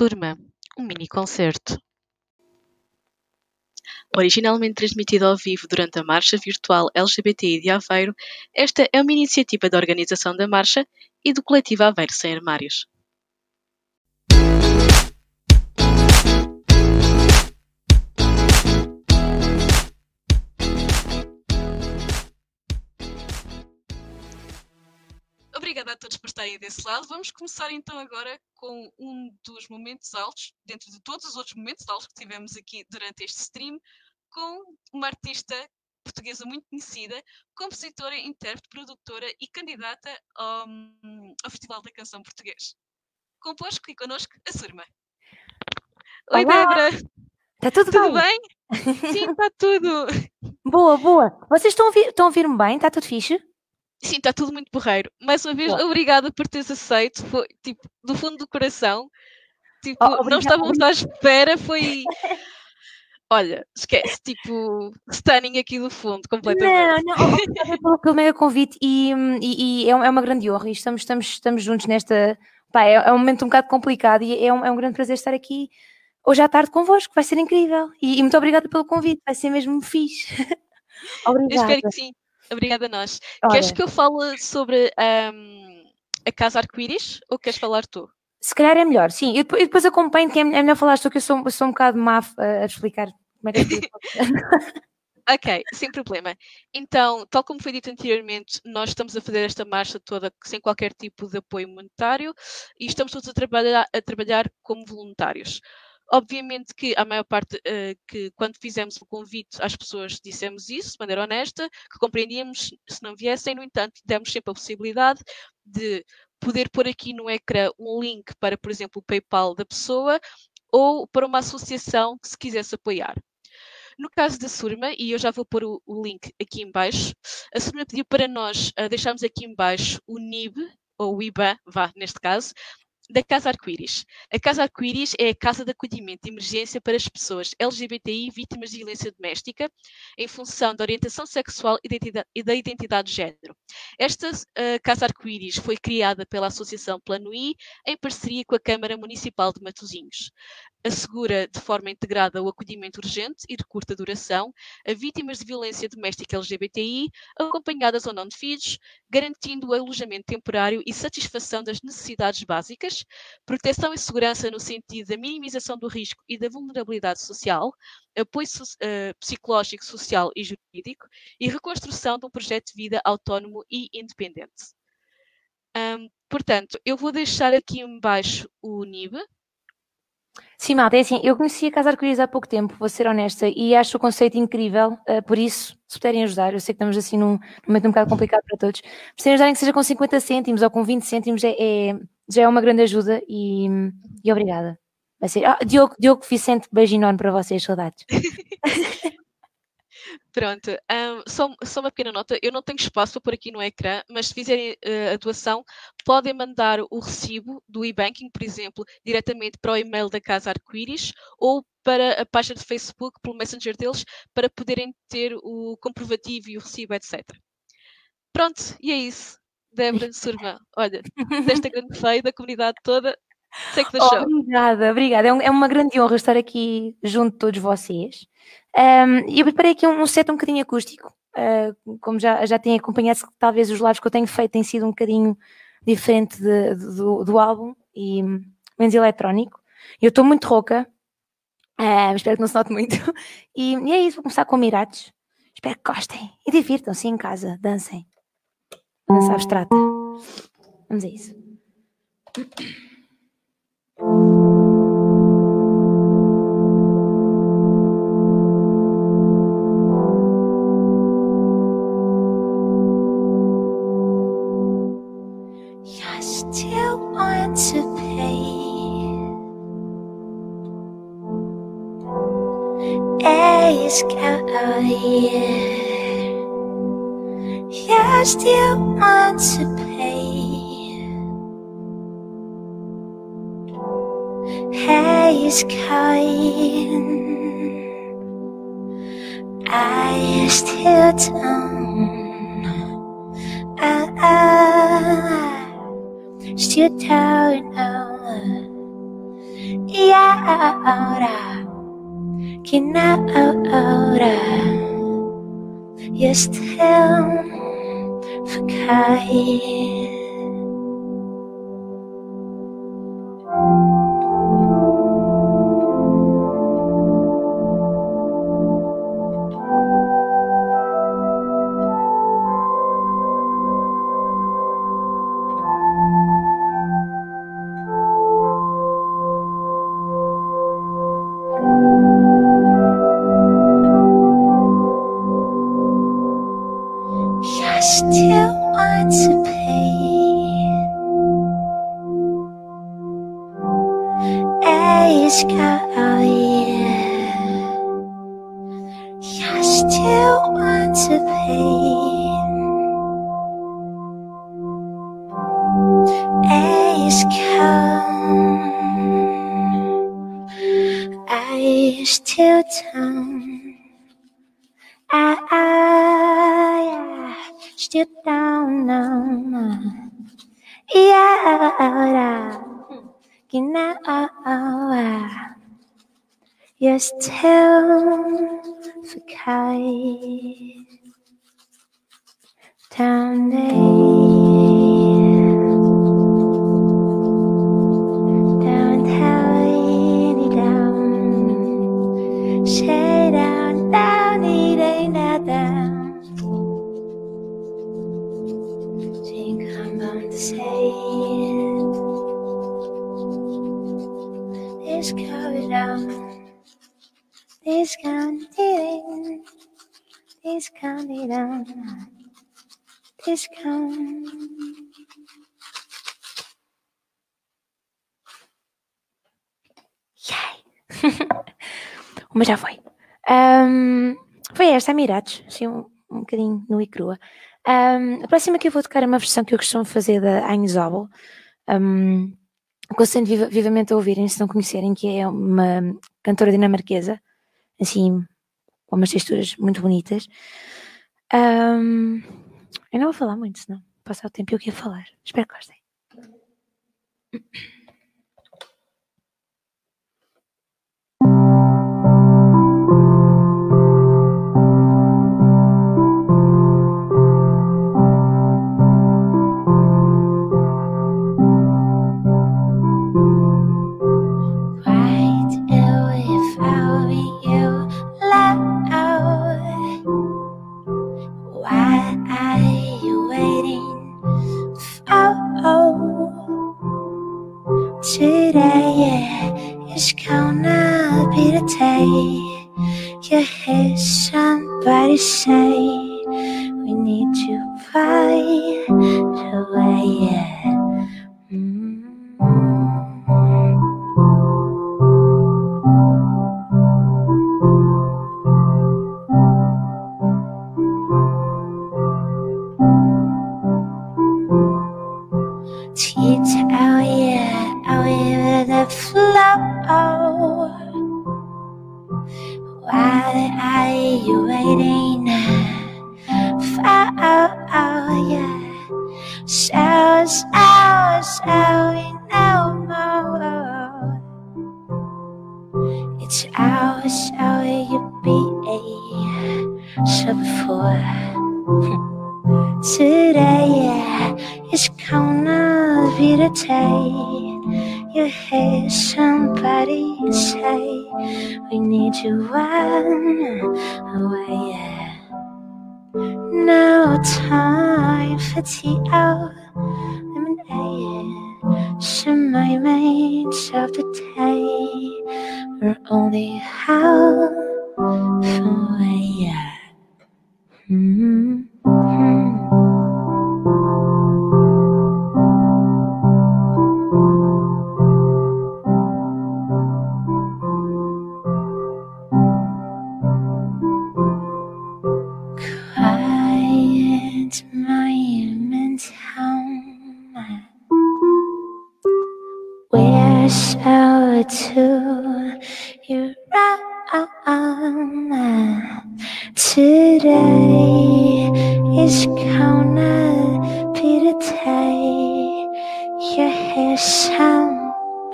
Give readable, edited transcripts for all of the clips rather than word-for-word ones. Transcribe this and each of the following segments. Surma, um mini-concerto. Originalmente transmitido ao vivo durante a Marcha Virtual LGBTI de Aveiro, esta é uma iniciativa da organização da Marcha e do coletivo Aveiro Sem Armários. Obrigada a todos por estarem desse lado. Vamos começar então agora com um dos momentos altos, dentro de todos os outros momentos altos que tivemos aqui durante este stream, com uma artista portuguesa muito conhecida, compositora, intérprete, produtora e candidata ao Festival da Canção Português. Composto e connosco a Surma. Oi, Débora! Está tudo bem? Sim, está tudo! Boa, boa! Vocês estão a ouvir-me bem? Está tudo fixe? Sim, está tudo muito porreiro. Mais uma vez, obrigada por teres aceito. Foi, tipo, do fundo do coração. Tipo, não estávamos à espera. Foi... Olha, esquece. Tipo, stunning aqui do fundo, completamente. Não. Obrigada pelo mega convite e é uma grande honra. Estamos juntos nesta... Pá, é um momento um bocado complicado e é um grande prazer estar aqui hoje à tarde convosco. Vai ser incrível. E muito obrigada pelo convite. Vai ser mesmo fixe. Obrigada. Eu espero que sim. Obrigada a nós. Olha, queres que eu fale sobre a Casa Arco-Íris ou queres falar tu? Se calhar é melhor, sim. Eu depois acompanho, que é melhor falar tu, que eu sou um bocado má a explicar como é que é. Ok, sem problema. Então, tal como foi dito anteriormente, nós estamos a fazer esta marcha toda sem qualquer tipo de apoio monetário e estamos todos a trabalhar como voluntários. Obviamente que a maior parte, que quando fizemos o convite às pessoas dissemos isso de maneira honesta, que compreendíamos se não viessem, no entanto, demos sempre a possibilidade de poder pôr aqui no ecrã um link para, por exemplo, o PayPal da pessoa ou para uma associação que se quisesse apoiar. No caso da Surma, e eu já vou pôr o link aqui em baixo, a Surma pediu para nós deixarmos aqui em baixo o NIB, ou o IBAN, neste caso, da Casa Arco-Íris. A Casa Arco-Íris é a casa de acolhimento de emergência para as pessoas LGBTI vítimas de violência doméstica em função da orientação sexual e da identidade de género. Esta Casa Arco-Íris foi criada pela Associação Plano I em parceria com a Câmara Municipal de Matosinhos. Assegura de forma integrada o acolhimento urgente e de curta duração a vítimas de violência doméstica LGBTI, acompanhadas ou não de filhos, garantindo o alojamento temporário e satisfação das necessidades básicas, proteção e segurança no sentido da minimização do risco e da vulnerabilidade social, apoio psicológico, social e jurídico e reconstrução de um projeto de vida autónomo e independente. Portanto, eu vou deixar aqui em baixo o NIB. Sim, malta, é assim, eu conheci a Casa Arco-Íris há pouco tempo, vou ser honesta, e acho o conceito incrível, por isso, se puderem ajudar, eu sei que estamos assim num momento um bocado complicado para todos, se puderem ajudar, que seja com 50 cêntimos ou com 20 cêntimos, já é uma grande ajuda e obrigada. Vai ser. Diogo Vicente, beijo enorme para vocês, saudades. Pronto, só uma pequena nota, eu não tenho espaço para pôr aqui no ecrã, mas se fizerem a doação, podem mandar o recibo do e-banking, por exemplo, diretamente para o e-mail da Casa Arco-Íris ou para a página de Facebook, pelo Messenger deles, para poderem ter o comprovativo e o recibo, etc. Pronto, e é isso. Débora, Surma, olha, desta grande feia da comunidade toda, sei que deixou. Obrigada. É uma grande honra estar aqui junto de todos vocês. Eu preparei aqui um set um bocadinho acústico, como já têm acompanhado, talvez os lives que eu tenho feito têm sido um bocadinho diferente do álbum e menos eletrónico. Eu estou muito rouca, espero que não se note muito. E é isso, vou começar com Mirates. Espero que gostem e divirtam-se em casa, dancem. Dança abstrata. Vamos a isso. I still want to pay. Hey, it's kind. I still don't. I still don't know. E agora, que na hora eu still fiquei. Still fiquei down there, down, shade down, down, eating that down. She come down to say, this cover down. This can't be, this can't be done, this can't. Yay! Uma já foi. Foi esta, a Mirados, assim um bocadinho no Igrua. A próxima que eu vou tocar é uma versão que eu costumo fazer da Agnes Obel. Aconselho vivamente a ouvirem, se não conhecerem, que é uma cantora dinamarquesa. Assim, com umas texturas muito bonitas. Eu não vou falar muito, senão passar o tempo eu quero falar. Espero que gostem.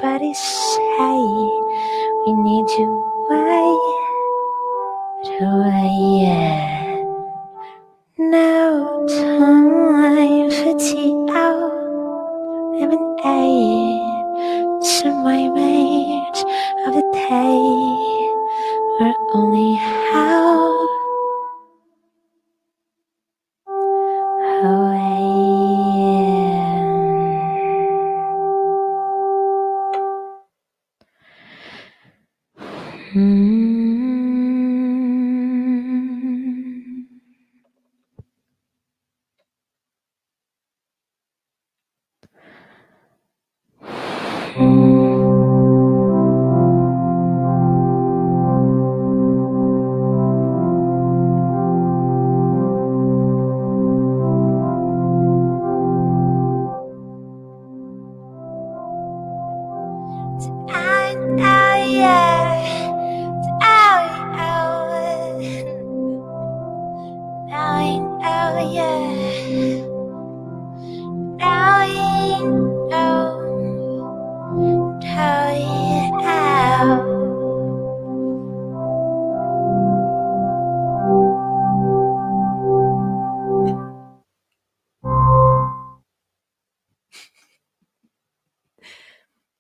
nobody shy. We need you, why? Now time for tea out. I'm an A to my mate of the day. We're only how I.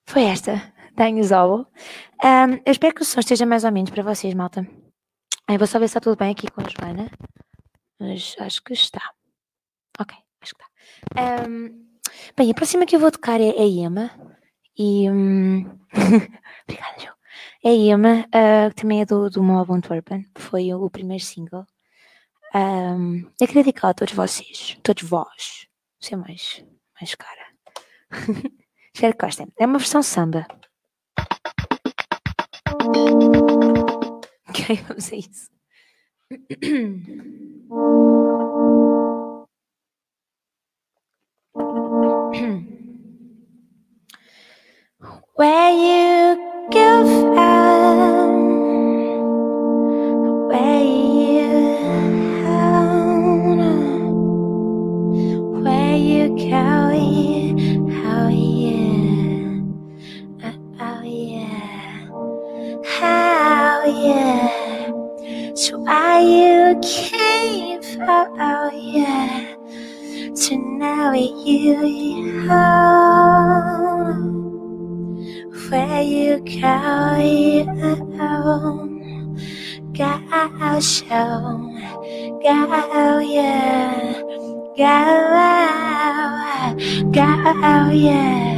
Foi esta, da Agnes Obel. Eu espero que o som esteja mais ou menos para vocês, malta. Eu vou só ver se está tudo bem aqui com a Joana. Mas acho que está. Ok, acho que está. Bem, a próxima que eu vou tocar é a Ema. E, obrigada, Jo. É a Ema, que também é do Mobo Urban. Foi o primeiro single. Eu queria dedicar a todos vocês. Todos vós. Você é mais cara. Espero que gostem. É uma versão samba. Ok, vamos a isso. Where you go from, where you home, where you go, how you. Yeah, so why you came for, oh yeah, to know you home, where you call your own, go show, go yeah, go yeah,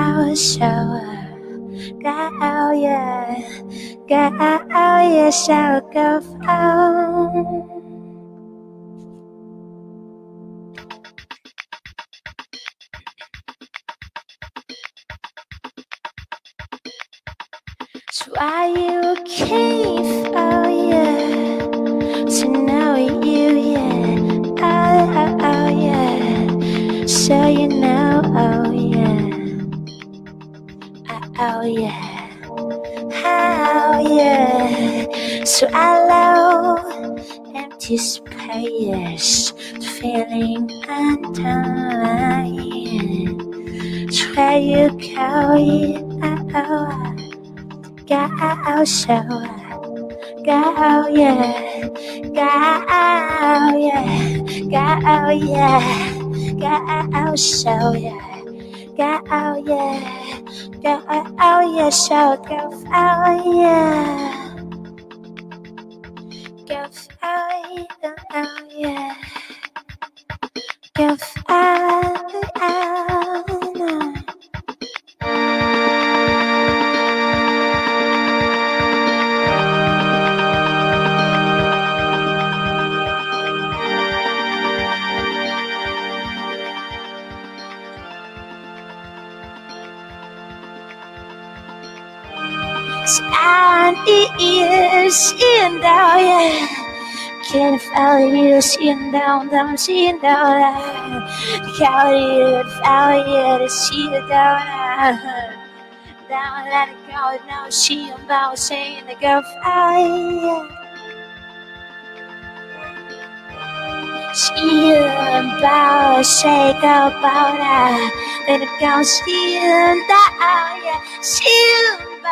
go show. Go yeah, go yeah, shall go home. So are you came for yeah, to know you yeah, oh yeah, so you know oh yeah. Oh yeah, oh yeah. So I love empty space, feeling undone. Try you go, yeah. Go so, go yeah, go yeah, go yeah, go so yeah. Go out, yeah. Go out, yeah. So go out, yeah. Go out, yeah. Go out. Seeing down, yeah. Can't follow you, seeing down, I'm seeing down. Can't you follow you, see it down, down, let it go. Now see about saying the girl fire. See about say go about. 那表现的熬夜心包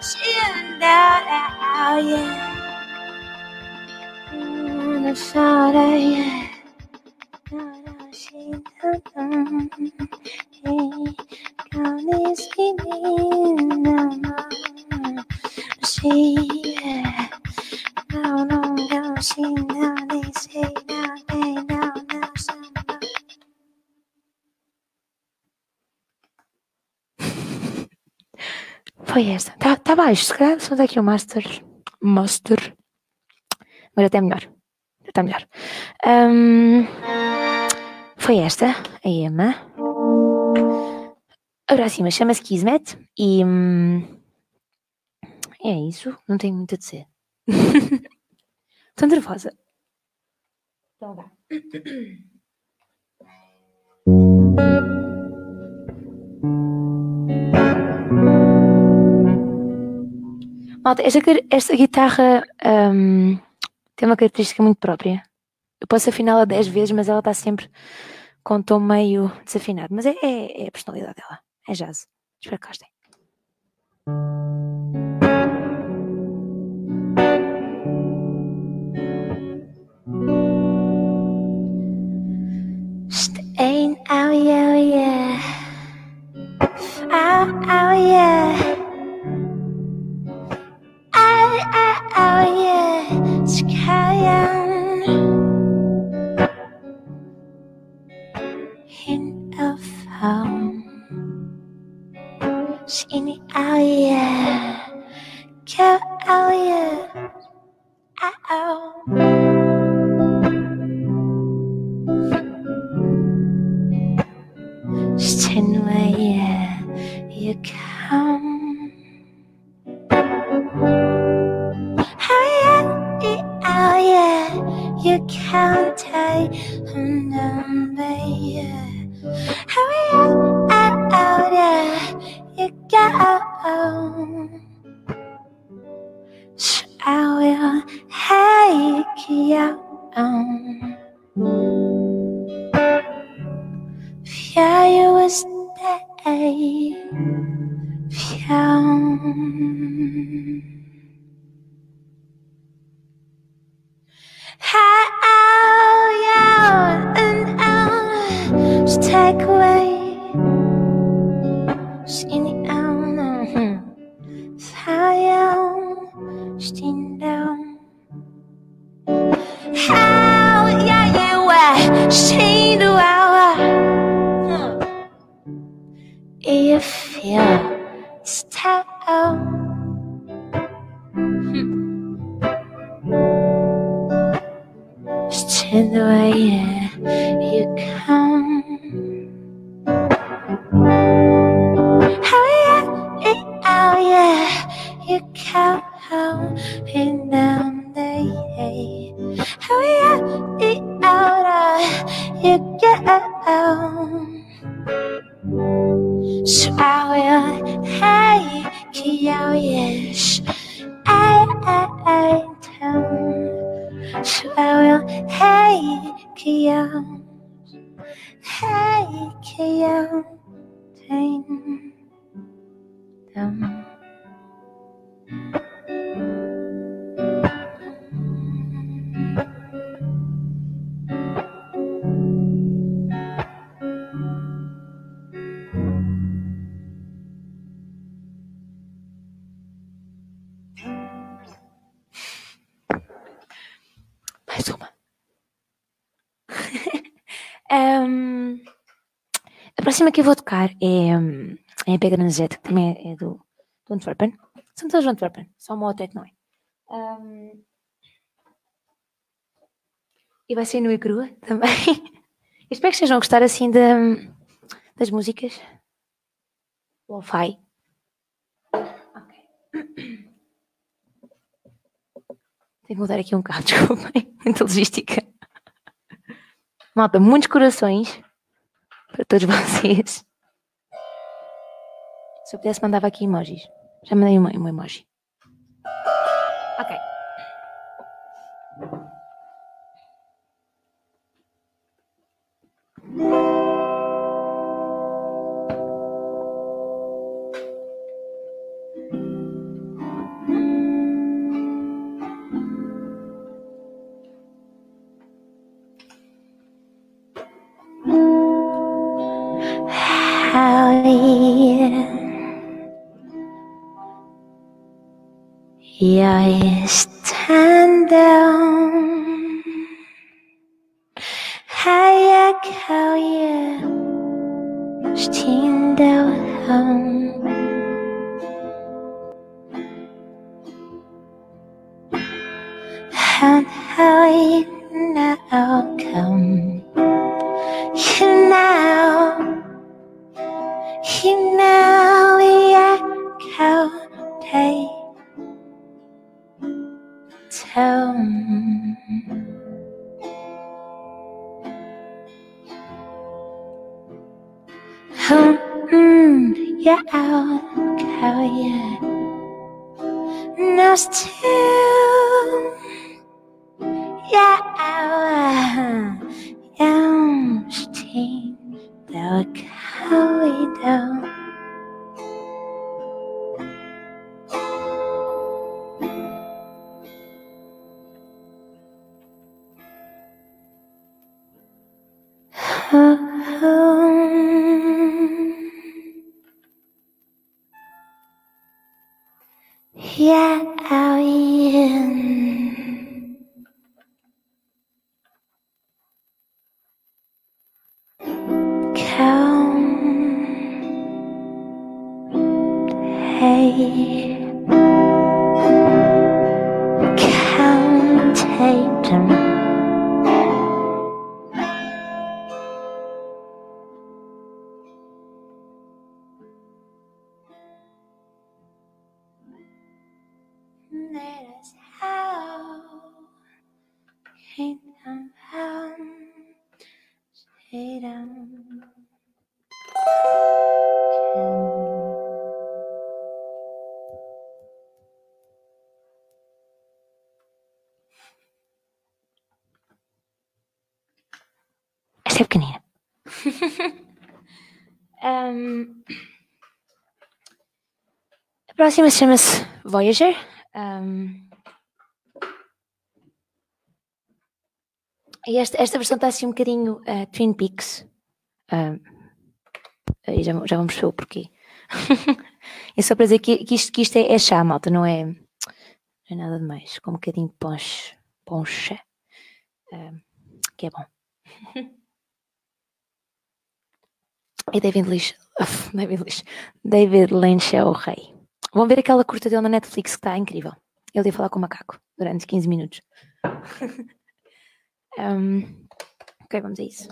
心的熬夜那烧的夜那到心疼疼靠你心里那么喜悦闹弄高兴闹你谁闹你闹闹什么Foi essa. Tá baixo, se calhar só daqui o Master. Agora até melhor. Está melhor. Foi esta, a Ema. A próxima chama-se Kismet e é isso. Não tenho muito a dizer. Estou nervosa. Então vá. Malta, esta guitarra tem uma característica muito própria. Eu posso afiná-la 10 vezes, mas ela está sempre com um tom meio desafinado. Mas é a personalidade dela. É jazz. Espero que gostem. Staying out, yeah, yeah. Out, out, yeah. Oh yeah, it's carrying hint of home. Skinny, oh yeah, girl, oh yeah, oh. Stand where yeah, you come. You can't take a number, yeah. Hurry up, out, out, yeah. You go. So I will take you on. Yeah, you will stay. Yeah. How you and out to take away in the unknown. How you stand down. How you were seen the hour. If you stay out. And the way yeah, you come, how you out, yeah, you come home and down the way. How you out, you go. So I will, hey, kill yes, I tell. So I will take you, take you, take them. A próxima que eu vou tocar é a Pega Energética, que também é do Antwerpen. São todos do Antwerpen, só o Motet não é. E vai ser no Igrua também. Eu espero que vocês vão gostar assim das músicas. Lo-fi. Ok. Tenho que mudar aqui um bocado, desculpem. Muita logística. Malta, muitos corações para todos vocês. Se eu pudesse, mandava aqui emojis. Já mandei um emoji. Ok. I stand down, 하얗 하얘 stand down. And how you now come, you now, you know I can't pay. Yeah, I'll call you. Now still, yeah, I'm still the color. Yeah, I'll in. Come, hey, come, take them. Essa é pequenina. A próxima chama-se Voyager. E esta versão está assim um bocadinho Twin Peaks. E já vamos ver o porquê. É só para dizer que isto é chá, malta, não é nada demais. Com um bocadinho de poncha. Que é bom. E David Lynch é o rei. Vão ver aquela curta dele na Netflix que está incrível. Ele ia falar com o macaco durante 15 minutos. Ok, vamos a isso.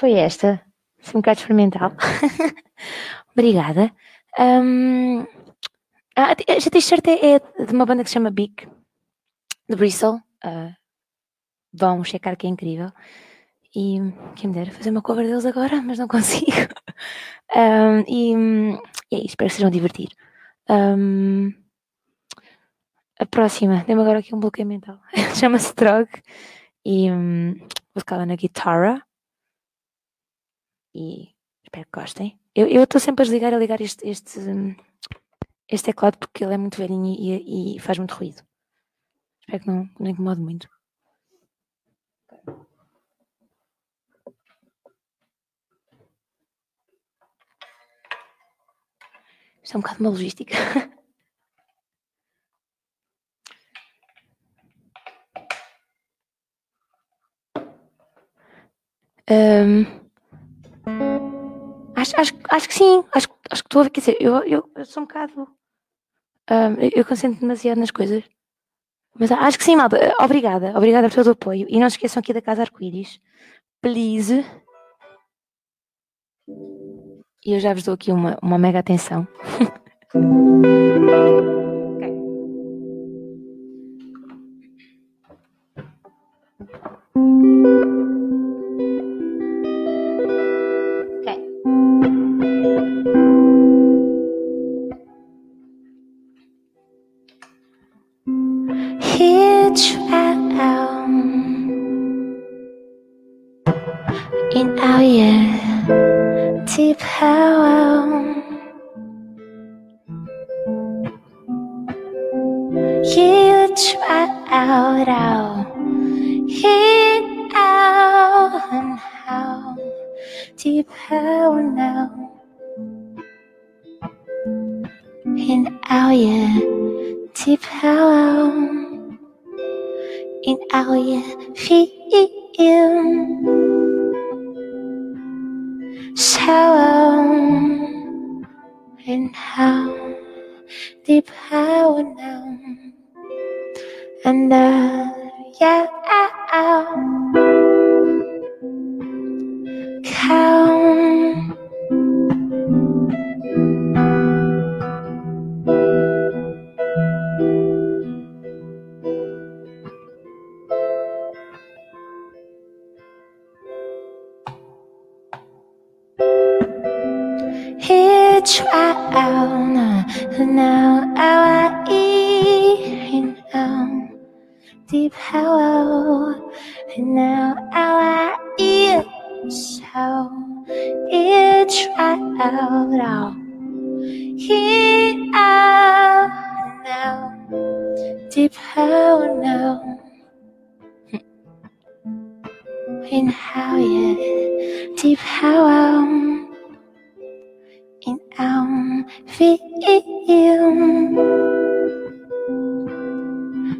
foi esta. Foi um bocado experimental. Obrigada. Esta t-shirt é de uma banda que se chama Beak, de Bristol. Vão checar, que é incrível. E quem me dera fazer uma cover deles agora, mas não consigo. E é isso, espero que sejam divertidos. A próxima, dei-me agora aqui um bloqueio mental. Chama-se Trog. E vou tocar lá na guitarra. E espero que gostem. Eu estou sempre a desligar e a ligar este teclado, porque ele é muito velhinho e faz muito ruído. Espero que não incomode muito. Isto é um bocado uma logística. Acho que sim. Acho que estou a ver. Quer dizer, eu sou um bocado... eu concentro demasiado nas coisas. Mas acho que sim, malta. Obrigada. Obrigada por todo o apoio. E não se esqueçam aqui da Casa Arco-Íris. Please. E eu já vos dou aqui uma mega atenção. Okay. Hitch in our ear, deep howl. You try out, hit out, and how deep howl now. In our ear, deep howl. In our feel shallow, and how deep how now, and yeah, calm now, how I eat now, deep hello, and now how I eat, so it's right out, heat out now, deep hello now, and how you deep hello. In our feel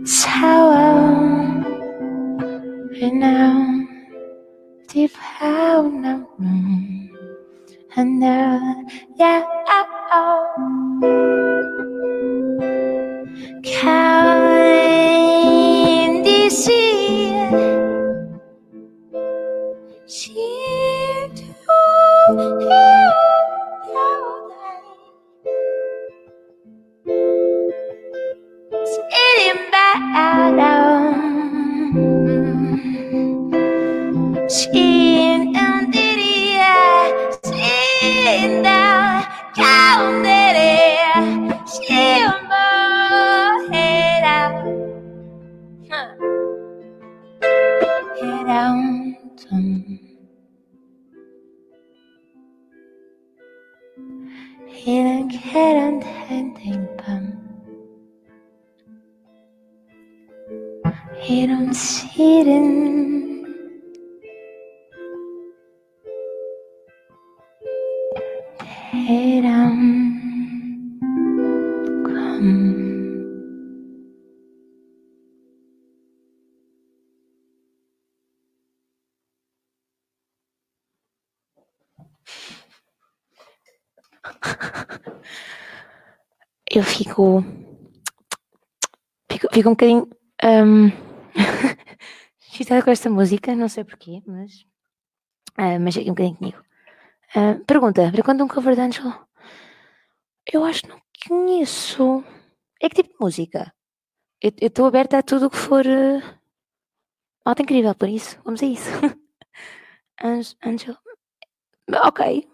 sour, and now deep how now, and yeah, can this she do? Skin and diddy, skin down, down diddy, skin more, head out, head out, head out, head and handing bum, head on sitting. Eu fico um bocadinho excitada com esta música, não sei porquê, mas mas aqui um bocadinho comigo. Pergunta, para quando um cover de Angel? Eu acho que não conheço. É que tipo de música? Eu estou aberta a tudo o que for alta incrível, por isso. Vamos a isso. Angel. Ok.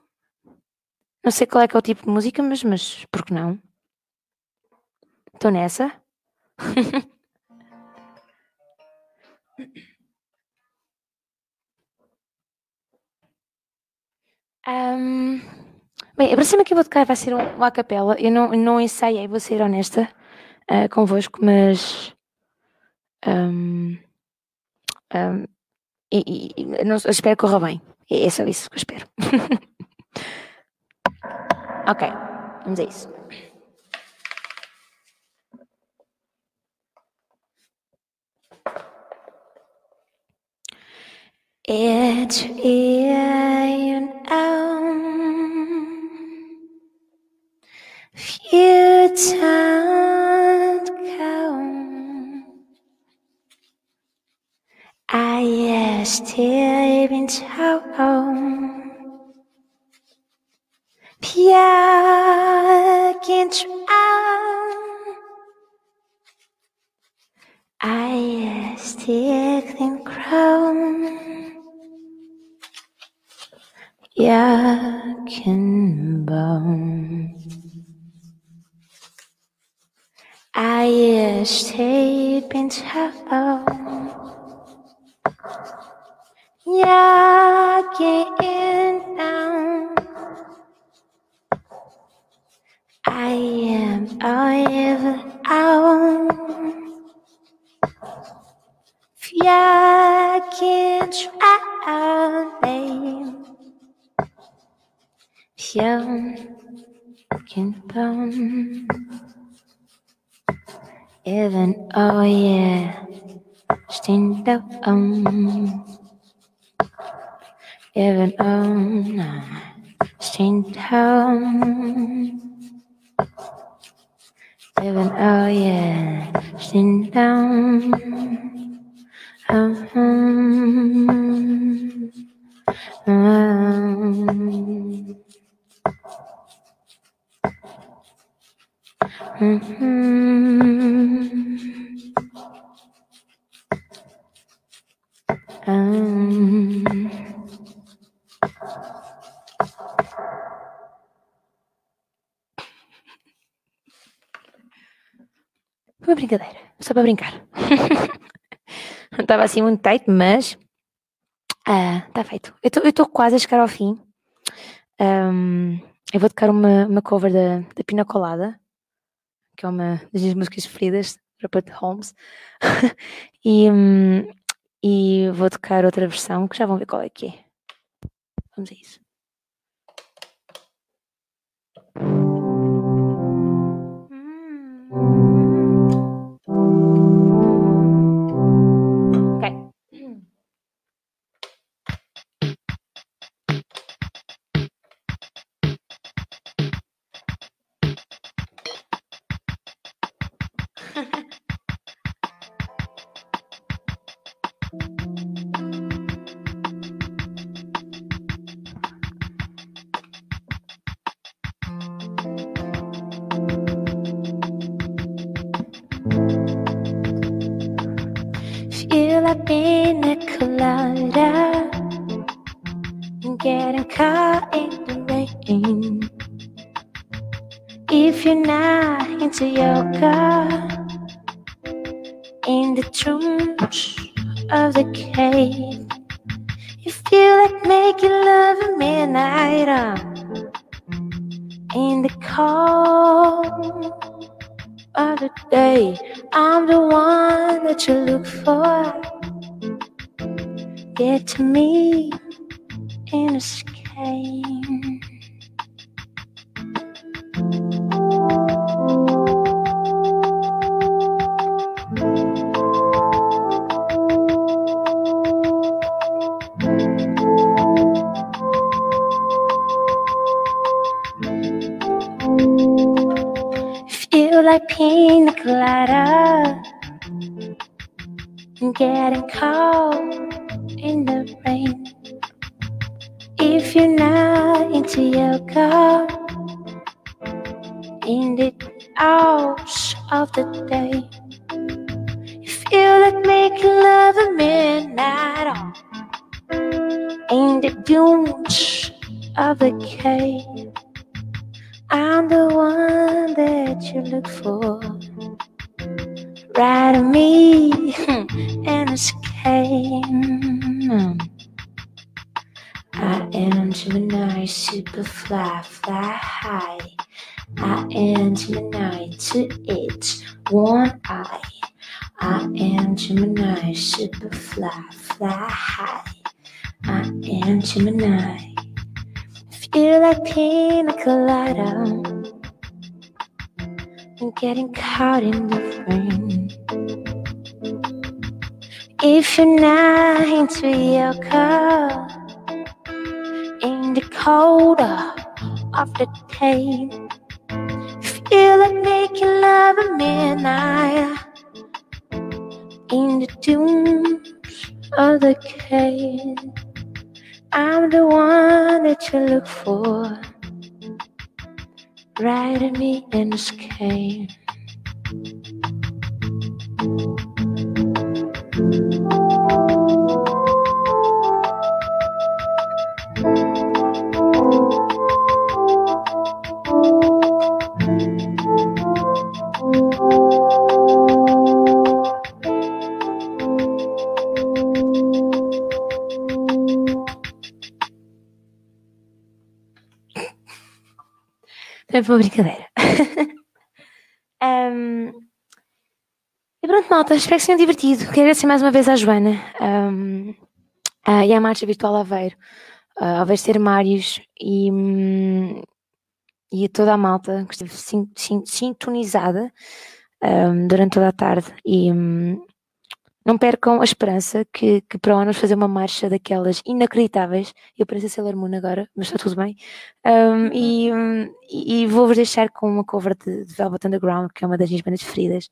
Não sei qual é que é o tipo de música, mas por que não? Estou nessa. Bem, a próxima que eu vou tocar vai ser uma acapela. Eu não ensaiei, vou ser honesta convosco, mas eu espero que corra bem. É só isso que eu espero. Ok, vamos a isso. It's in future come. I still in town. Pierre can I still in crown. Jackenbaum. I stayed in town. Jackenbaum. I am all out. Jackenbaum. Jackenbaum, even oh yeah, stand up even oh no, stand down, even oh yeah, stand down. Uma brincadeira, só para brincar. Não estava assim muito tight, mas está feito. Eu estou quase a chegar ao fim. Eu vou tocar uma cover da Pina Colada, que é uma das minhas músicas preferidas de Robert Holmes. e vou tocar outra versão, que já vão ver qual é que é. Vamos a isso. Feel like pina colada, getting caught in the rain. If you're not into yoga, in the truth of the cave, you feel like making love at midnight, in the cold of the day. I'm the one that you look for. Get to me in a skin. Feel like pina colada, getting cold in the rain. wake up in the hours of the day. You feel like making love at midnight in the dunes of the cave. I'm the one that you look for. Ride on me and escape. I am Gemini, super fly, fly high. I am Gemini, to it, one eye. I am Gemini, super fly, fly high. I am Gemini. Feel like Pina colada. I'm getting caught in the rain. If you're not into your car in the cold of the day, feel like making love at midnight in the dunes of the cave. I'm the one that you look for. Ride at me and escape. É boa brincadeira. E pronto, malta, espero que tenham divertido. Quero agradecer mais uma vez à Joana e à Marcha Virtual Aveiro, Aveiro Sem Armários e a toda a malta que esteve sintonizada durante toda a tarde. E não percam a esperança que para o ano fazer uma marcha daquelas inacreditáveis. Eu pareço a Sailor Moon agora, mas está tudo bem. E vou-vos deixar com uma cover de Velvet Underground, que é uma das minhas bandas preferidas,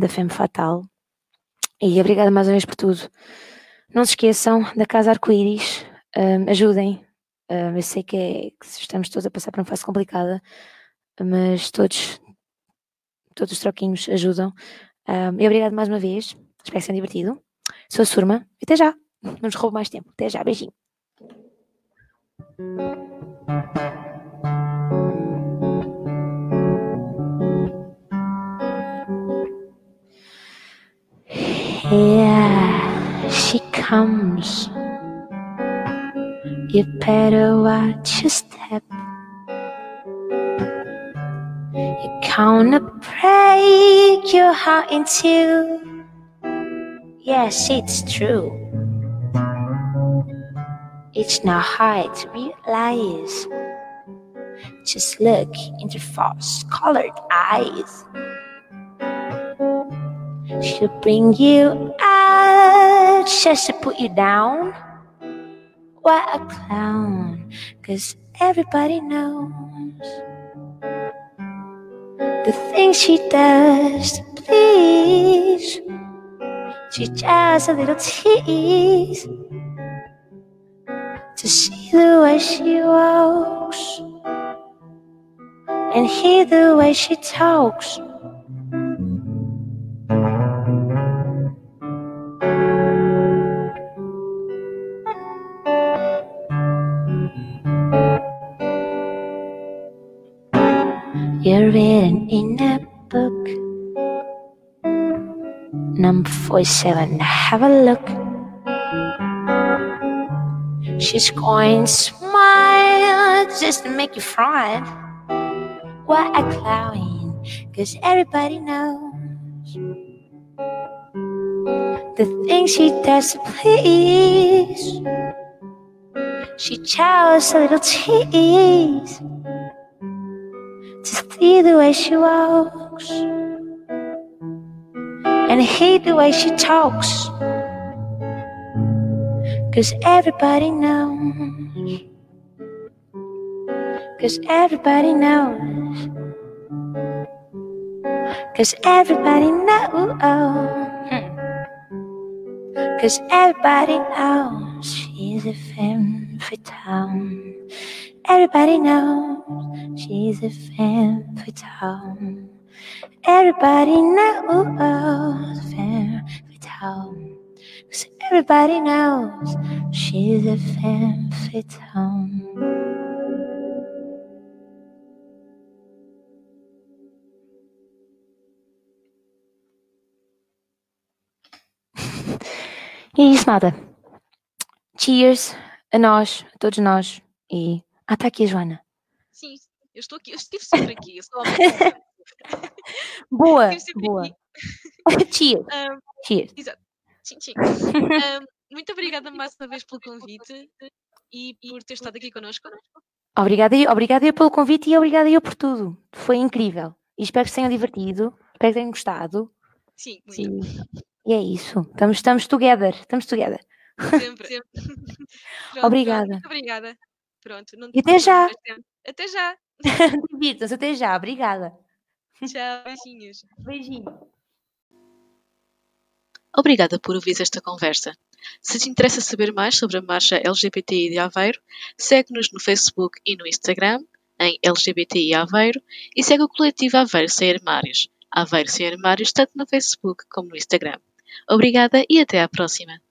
da Femme Fatale. E obrigada mais uma vez por tudo. Não se esqueçam da Casa Arco-Íris. Ajudem. Eu sei que estamos todos a passar por uma fase complicada, mas todos os troquinhos ajudam. E obrigada mais uma vez. Espero que tenha divertido. Sou a Surma. Até já. Não nos roubo mais tempo. Até já. Beijinho. Yeah, she comes. You better watch your step. You're gonna break your heart in two. Yes, it's true. It's not hard to realize. Just look into false-colored eyes. She'll bring you out just to put you down. What a clown, 'cause everybody knows the things she does to please. She's just a little tease to see the way she walks and hear the way she talks. You're written in a book, Number 47, have a look. She's going to smile just to make you frown. What a clown, 'cause everybody knows the things she does to please. She tells a little tease to see the way she walks and hate the way she talks, 'cause everybody knows, 'cause everybody knows, 'cause everybody knows, 'cause everybody knows she's a femme fatale. Everybody knows she's a femme fatale. Everybody knows femme fatale. Cause everybody knows she's a femme fatale. E isso, malta. Cheers a nós, a todos nós. E... Ah, está aqui a Joana. Sim, eu estou aqui. Eu estive sempre aqui. Eu sou boa, boa. Aqui. Cheers. Cheers. Exato. Tchim, tchim. Muito obrigada mais uma vez pelo convite e por ter estado aqui connosco. Obrigada eu pelo convite e obrigada eu por tudo. Foi incrível. E espero que se tenham divertido. Espero que tenham gostado. Sim, muito. Sim. E é isso, estamos together, estamos together. Sempre, sempre. Pronto, obrigada. Muito obrigada. Pronto, não te até já. Até já. Divirtam-se, até já, obrigada. Tchau, beijinhos. Beijinho. Obrigada por ouvir esta conversa. Se te interessa saber mais sobre a marcha LGBTI de Aveiro, segue-nos no Facebook e no Instagram, em LGBTI Aveiro, e segue o coletivo Aveiro Sem Armários, tanto no Facebook como no Instagram. Obrigada e até à próxima!